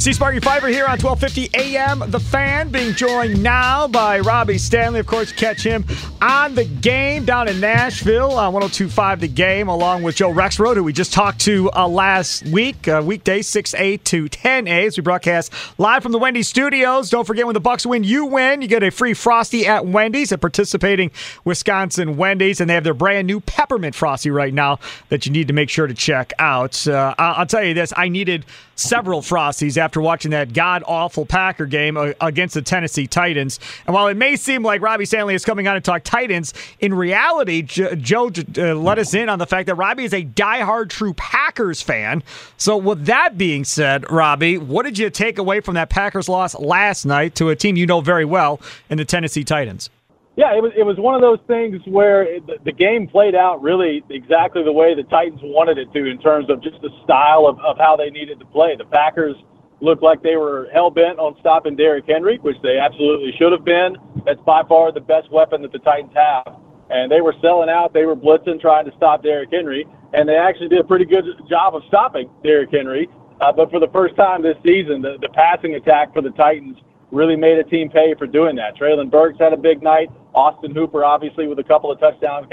C-Sparky Fiverr here on 1250 AM. The Fan, being joined now by Robbie Stanley. Of course, catch him on The Game down in Nashville on 102.5 The Game, along with Joe Rexrode, who we just talked to last week, weekday 6A to 10A, as we broadcast live from the Wendy's studios. Don't forget, when the Bucks win, you win. You get a free Frosty at Wendy's, at participating Wisconsin Wendy's, and they have their brand new Peppermint Frosty right now that you need to make sure to check out. I'll tell you this, I needed several Frosties after watching that god-awful Packer game against the Tennessee Titans. And while it may seem like Robbie Stanley is coming on to talk Titans, in reality, Joe let us in on the fact that Robbie is a diehard true Packers fan. So with that being said, Robbie, what did you take away from that Packers loss last night to a team you know very well in the Tennessee Titans? Yeah, it was one of those things where the game played out really exactly the way the Titans wanted it to, in terms of just the style of how they needed to play. The Packers looked like they were hell-bent on stopping Derrick Henry, which they absolutely should have been. That's by far the best weapon that the Titans have. And they were selling out. They were blitzing, trying to stop Derrick Henry. And they actually did a pretty good job of stopping Derrick Henry. But for the first time this season, the passing attack for the Titans really made a team pay for doing that. Treylon Burks had a big night. Austin Hooper, obviously, with a couple of touchdown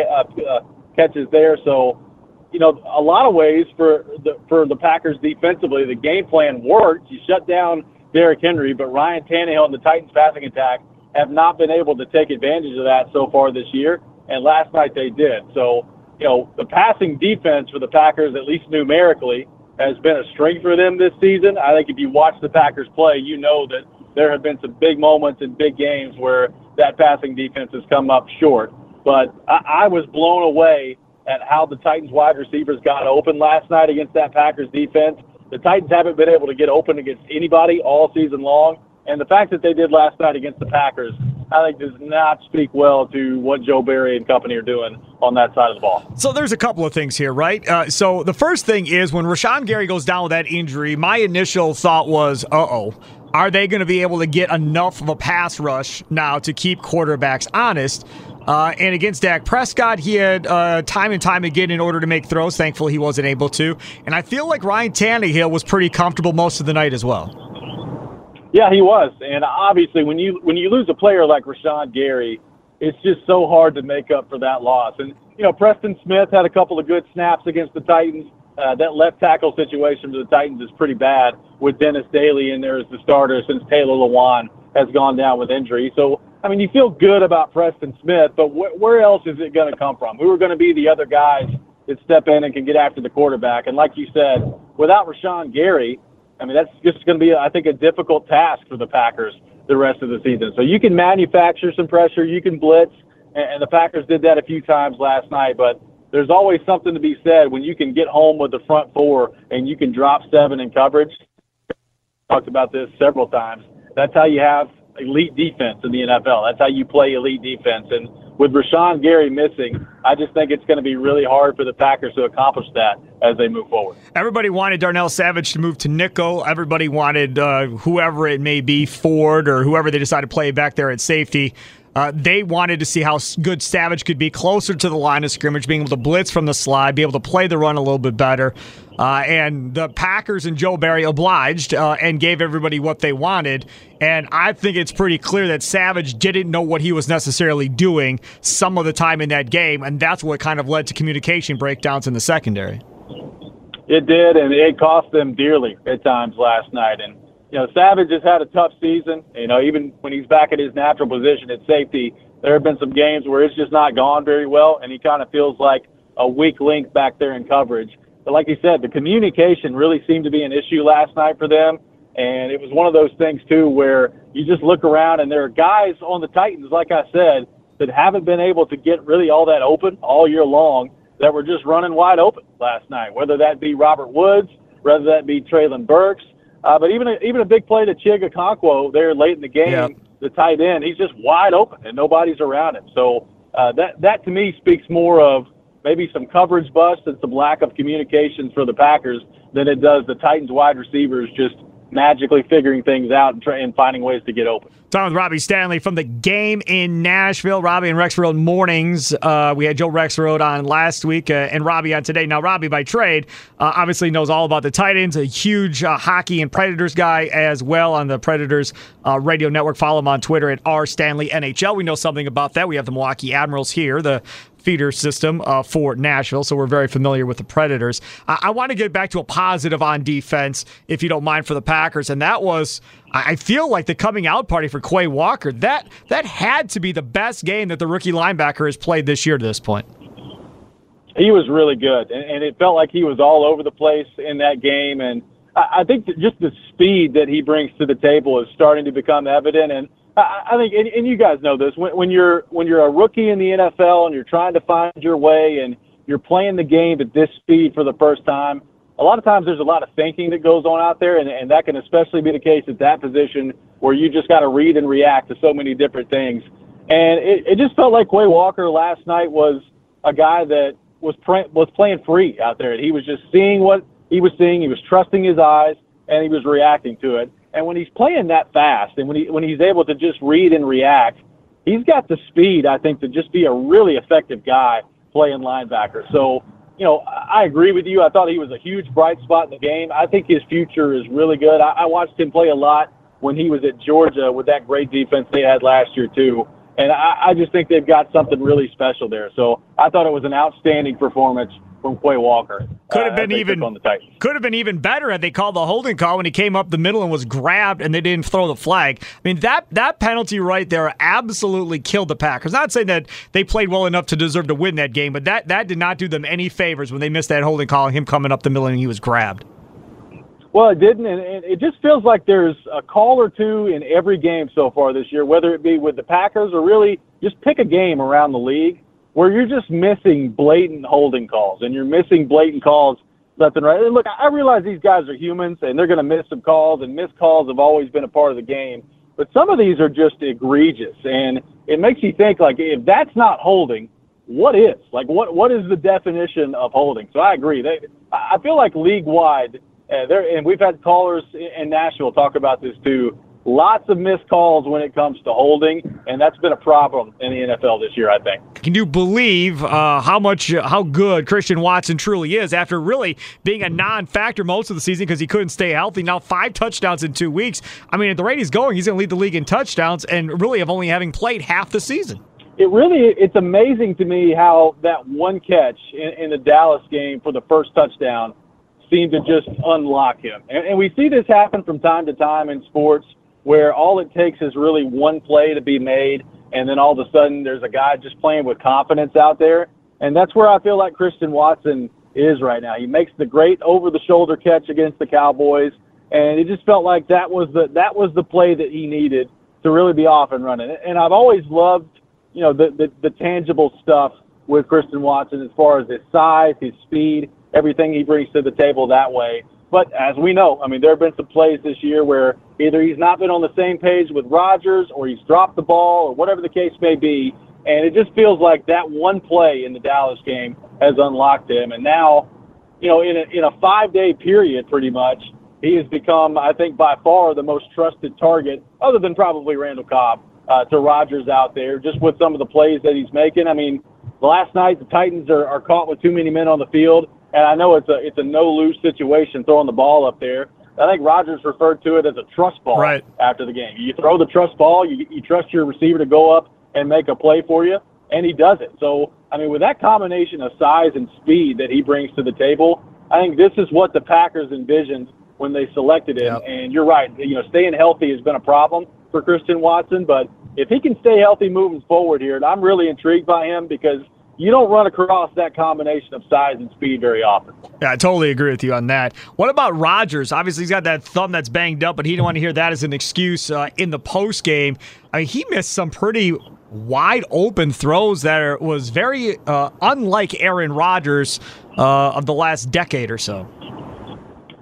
catches there. So, you know, a lot of ways for the Packers defensively, the game plan worked. You shut down Derrick Henry, but Ryan Tannehill and the Titans passing attack have not been able to take advantage of that so far this year. And last night they did. So, you know, the passing defense for the Packers, at least numerically, has been a strength for them this season. I think if you watch the Packers play, you know that there have been some big moments in big games where that passing defense has come up short. But I was blown away at how the Titans wide receivers got open last night against that Packers defense. The Titans haven't been able to get open against anybody all season long. And the fact that they did last night against the Packers, I think, does not speak well to what Joe Barry and company are doing on that side of the ball. So there's a couple of things here, right? So the first thing is, when Rashan Gary goes down with that injury, my initial thought was, are they going to be able to get enough of a pass rush now to keep quarterbacks honest? And against Dak Prescott, he had time and time again in order to make throws. Thankfully, he wasn't able to. And I feel like Ryan Tannehill was pretty comfortable most of the night as well. Yeah, he was. And obviously, when you lose a player like Rashan Gary, it's just so hard to make up for that loss. And, you know, Preston Smith had a couple of good snaps against the Titans. That left tackle situation for the Titans is pretty bad, with Dennis Daly in there as the starter since Taylor Lewan has gone down with injury. So, I mean, you feel good about Preston Smith, but where else is it going to come from? Who are going to be the other guys that step in and can get after the quarterback? And like you said, without Rashan Gary, I mean, that's just going to be, I think, a difficult task for the Packers the rest of the season. So you can manufacture some pressure, you can blitz, and the Packers did that a few times last night, but there's always something to be said when you can get home with the front four and you can drop seven in coverage. Talked about this several times. That's how you have elite defense in the NFL. That's how you play elite defense. And with Rashan Gary missing, I just think it's going to be really hard for the Packers to accomplish that as they move forward. Everybody wanted Darnell Savage to move to nickel. Everybody wanted whoever it may be, Ford or whoever they decide to play back there at safety. They wanted to see how good Savage could be closer to the line of scrimmage, being able to blitz from the slide, be able to play the run a little bit better. And the Packers and Joe Barry obliged and gave everybody what they wanted. And I think it's pretty clear that Savage didn't know what he was necessarily doing some of the time in that game, and that's what kind of led to communication breakdowns in the secondary. It did, and it cost them dearly at times last night. And, you know, Savage has had a tough season. You know, even when he's back at his natural position at safety, there have been some games where it's just not gone very well, and he kind of feels like a weak link back there in coverage. But like you said, the communication really seemed to be an issue last night for them, and it was one of those things, too, where you just look around, and there are guys on the Titans, like I said, that haven't been able to get really all that open all year long, that were just running wide open last night, whether that be Robert Woods, whether that be Treylon Burks. But even a big play to ChigOkonkwo there late in the game, the tight end, he's just wide open and nobody's around him. So that to me speaks more of maybe some coverage bust and some lack of communications for the Packers than it does the Titans wide receivers just magically figuring things out and finding ways to get open. Talking with Robbie Stanley from the game in Nashville. Robbie and Rexrode mornings. We had Joe Rexrode on last week and Robbie on today. Now, Robbie by trade obviously knows all about the tight ends, a huge hockey and Predators guy as well on the Predators radio network. Follow him on Twitter at rstanleyNHL. We know something about that. We have the Milwaukee Admirals here, the feeder system for Nashville, so we're very familiar with the Predators. I want to get back to a positive on defense, if you don't mind, for the Packers, and that was, I feel like, the coming out party for Quay Walker. That had to be the best game that the rookie linebacker has played this year to this point. He was really good, and it felt like he was all over the place in that game, and I think that just the speed that he brings to the table is starting to become evident, and I think, and you guys know this, when you're a rookie in the NFL and you're trying to find your way and you're playing the game at this speed for the first time, a lot of times there's a lot of thinking that goes on out there, and that can especially be the case at that position where you just got to read and react to so many different things. And it just felt like Quay Walker last night was a guy that was playing free out there. He was just seeing what he was seeing. He was trusting his eyes, and he was reacting to it. And when he's playing that fast and when he's able to just read and react, he's got the speed, I think, to just be a really effective guy playing linebacker. So, I agree with you. I thought he was a huge bright spot in the game. I think his future is really good. I watched him play a lot when he was at Georgia with that great defense they had last year too. And I just think they've got something really special there. So I thought it was an outstanding performance from Quay Walker. Could have been even better had they called the holding call when he came up the middle and was grabbed and they didn't throw the flag. I mean, that penalty right there absolutely killed the Packers. Not saying that they played well enough to deserve to win that game, but that did not do them any favors when they missed that holding call and him coming up the middle and he was grabbed. Well, it didn't, and it just feels like there's a call or two in every game so far this year, whether it be with the Packers or really just pick a game around the league, where you're just missing blatant holding calls, and you're missing blatant calls left and right. And look, I realize these guys are humans, and they're going to miss some calls, and missed calls have always been a part of the game. But some of these are just egregious, and it makes you think, like, if that's not holding, what is? Like, what is the definition of holding? So I agree. I feel like league-wide, and we've had callers in Nashville talk about this too, lots of missed calls when it comes to holding, and that's been a problem in the NFL this year, I think. Can you believe how good Christian Watson truly is after really being a non-factor most of the season because he couldn't stay healthy? Now 5 touchdowns in 2 weeks. I mean, at the rate he's going, he's going to lead the league in touchdowns and really of only having played half the season. It's amazing to me how that one catch in the Dallas game for the first touchdown seemed to just unlock him. And we see this happen from time to time in sports, where all it takes is really one play to be made, and then all of a sudden there's a guy just playing with confidence out there. And that's where I feel like Christian Watson is right now. He makes the great over-the-shoulder catch against the Cowboys, and it just felt like that was the play that he needed to really be off and running. And I've always loved, the tangible stuff with Christian Watson as far as his size, his speed, everything he brings to the table that way. But as we know, I mean, there have been some plays this year where either he's not been on the same page with Rodgers or he's dropped the ball or whatever the case may be. And it just feels like that one play in the Dallas game has unlocked him. And now, in a 5-day period, pretty much, he has become, I think, by far the most trusted target, other than probably Randall Cobb, to Rodgers out there, just with some of the plays that he's making. I mean, last night the Titans are caught with too many men on the field. And I know it's a no-lose situation throwing the ball up there. I think Rodgers referred to it as a trust ball after the game. You throw the trust ball, you trust your receiver to go up and make a play for you, and he does it. So, I mean, with that combination of size and speed that he brings to the table, I think this is what the Packers envisioned when they selected him. Yep. And you're right, staying healthy has been a problem for Christian Watson, but if he can stay healthy moving forward here, and I'm really intrigued by him because you don't run across that combination of size and speed very often. Yeah, I totally agree with you on that. What about Rodgers? Obviously, he's got that thumb that's banged up, but he didn't want to hear that as an excuse in the postgame. I mean, he missed some pretty wide-open throws that was very unlike Aaron Rodgers of the last decade or so.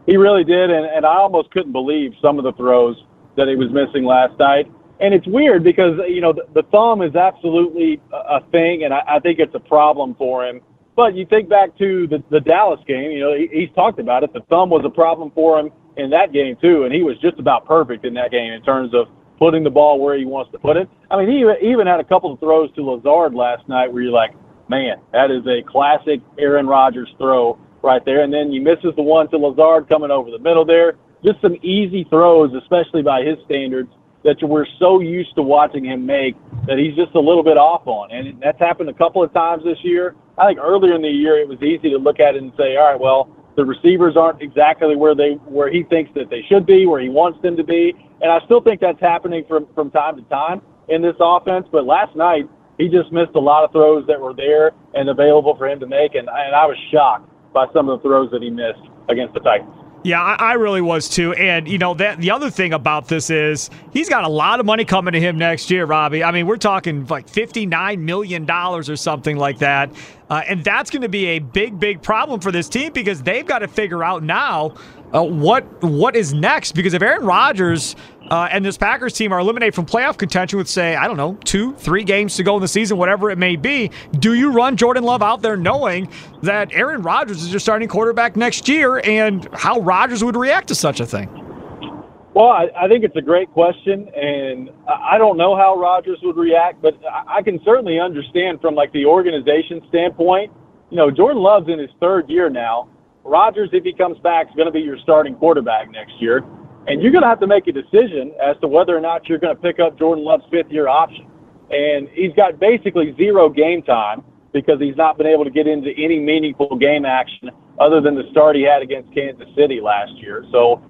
He really did, and I almost couldn't believe some of the throws that he was missing last night. And it's weird because, you know, the thumb is absolutely a thing, and I think it's a problem for him. But you think back to the Dallas game, you know, he's talked about it. The thumb was a problem for him in that game, too, and he was just about perfect in that game in terms of putting the ball where he wants to put it. I mean, he even had a couple of throws to Lazard last night where you're like, man, that is a classic Aaron Rodgers throw right there. And then he misses the one to Lazard coming over the middle there. Just some easy throws, especially by his standards, that we're so used to watching him make that he's just a little bit off on. And that's happened a couple of times this year. I think earlier in the year it was easy to look at it and say, all right, well, the receivers aren't exactly where he thinks that they should be, where he wants them to be. And I still think that's happening from time to time in this offense. But last night he just missed a lot of throws that were there and available for him to make. And I was shocked by some of the throws that he missed against the Titans. Yeah, I really was too. And, you know, the other thing about this is he's got a lot of money coming to him next year, Robbie. I mean, we're talking like $59 million or something like that. And that's going to be a big, big problem for this team because they've got to figure out now what is next. Because if Aaron Rodgers and this Packers team are eliminated from playoff contention with, say, I don't know, 2-3 games to go in the season, whatever it may be, do you run Jordan Love out there knowing that Aaron Rodgers is your starting quarterback next year and how Rodgers would react to such a thing? Well, I think it's a great question, and I don't know how Rodgers would react, but I can certainly understand from, like, the organization standpoint. You know, Jordan Love's in his third year now. Rodgers, if he comes back, is going to be your starting quarterback next year. And you're going to have to make a decision as to whether or not you're going to pick up Jordan Love's fifth-year option. And he's got basically zero game time because he's not been able to get into any meaningful game action other than the start he had against Kansas City last year. So,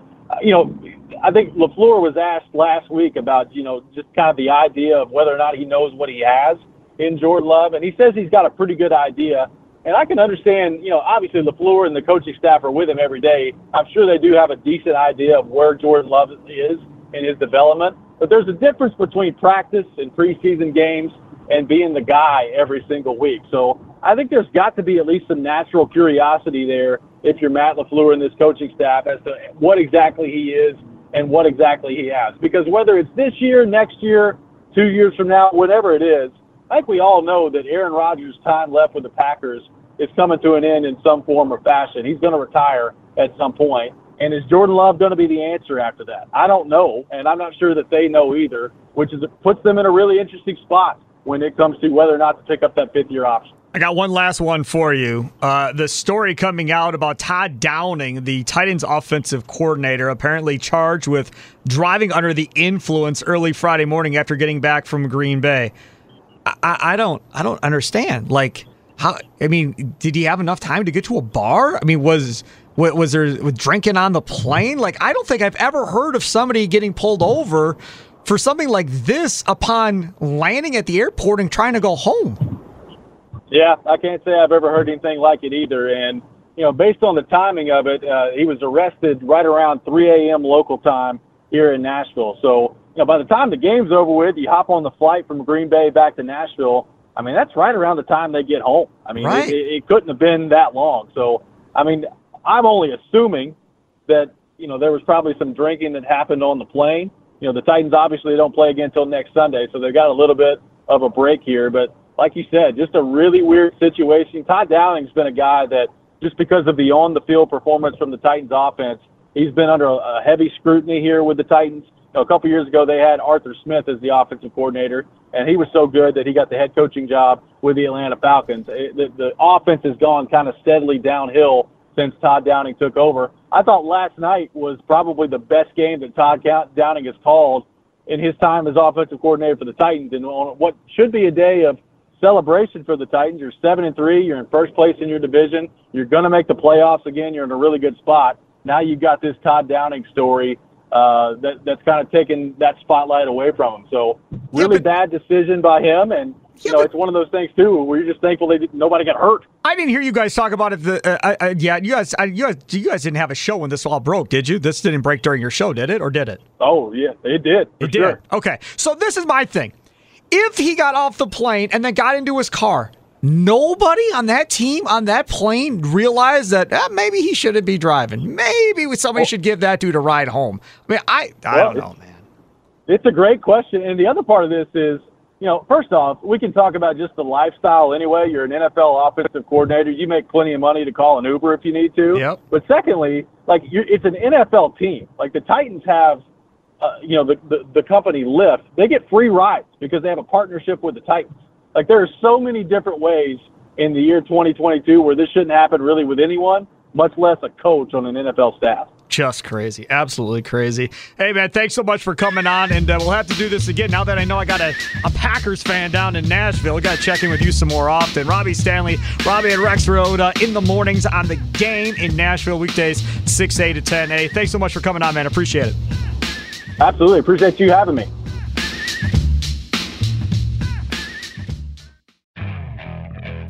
you know, I think LaFleur was asked last week about, you know, just kind of the idea of whether or not he knows what he has in Jordan Love. And he says he's got a pretty good idea. And I can understand, you know, obviously LaFleur and the coaching staff are with him every day. I'm sure they do have a decent idea of where Jordan Love is in his development. But there's a difference between practice and preseason games and being the guy every single week. So I think there's got to be at least some natural curiosity there if you're Matt LaFleur and this coaching staff as to what exactly he is and what exactly he has. Because whether it's this year, next year, 2 years from now, whatever it is, I think we all know that Aaron Rodgers' time left with the Packers is coming to an end in some form or fashion. He's going to retire at some point. And is Jordan Love going to be the answer after that? I don't know, and I'm not sure that they know either, which is it puts them in a really interesting spot when it comes to whether or not to pick up that fifth-year option. I got one last one for you. The story coming out about Todd Downing, the Titans offensive coordinator, apparently charged with driving under the influence early Friday morning after getting back from Green Bay. I don't understand. Like, how? I mean, did he have enough time to get to a bar? I mean, was there drinking on the plane? Like, I don't think I've ever heard of somebody getting pulled over for something like this upon landing at the airport and trying to go home. Yeah, I can't say I've ever heard anything like it either. And you know, based on the timing of it, he was arrested right around 3 a.m. local time here in Nashville. So, you know, by the time the game's over with, you hop on the flight from Green Bay back to Nashville. I mean, that's right around the time they get home. I mean, right. It couldn't have been that long. So, I mean, I'm only assuming that, you know, there was probably some drinking that happened on the plane. You know, the Titans obviously don't play again until next Sunday, so they've got a little bit of a break here. But like you said, just a really weird situation. Todd Downing's been a guy that just because of the on-the-field performance from the Titans offense, he's been under a heavy scrutiny here with the Titans. A couple years ago, they had Arthur Smith as the offensive coordinator, and he was so good that he got the head coaching job with the Atlanta Falcons. The offense has gone kind of steadily downhill since Todd Downing took over. I thought last night was probably the best game that Todd Downing has called in his time as offensive coordinator for the Titans. And on what should be a day of celebration for the Titans, you're 7-3, you're in first place in your division, you're going to make the playoffs again, you're in a really good spot. Now you've got this Todd Downing story that's kind of taken that spotlight away from him. So really bad decision by him, and you know, it's one of those things too where you're just thankful nobody got hurt. I didn't hear you guys talk about it. You guys didn't have a show when this all broke, did you? This didn't break during your show, did it, or did it? Oh yeah, it did. It did. Okay, so this is my thing. If he got off the plane and then got into his car, nobody on that team, on that plane, realized that maybe he shouldn't be driving. Maybe somebody should give that dude a ride home. I mean, I don't know, man. It's a great question. And the other part of this is, you know, first off, we can talk about just the lifestyle anyway. You're an NFL offensive coordinator. You make plenty of money to call an Uber if you need to. Yep. But secondly, like, it's an NFL team. Like, the Titans have, the company Lyft. They get free rides because they have a partnership with the Titans. Like, there are so many different ways in the year 2022 where this shouldn't happen really with anyone, much less a coach on an NFL staff. Just crazy. Absolutely crazy. Hey, man, thanks so much for coming on, and we'll have to do this again now that I know I got a Packers fan down in Nashville. We got to check in with you some more often. Robbie Stanley, Robbie and Rexrode in the mornings on The Game in Nashville, weekdays 6A to 10A. Thanks so much for coming on, man. Appreciate it. Absolutely. Appreciate you having me.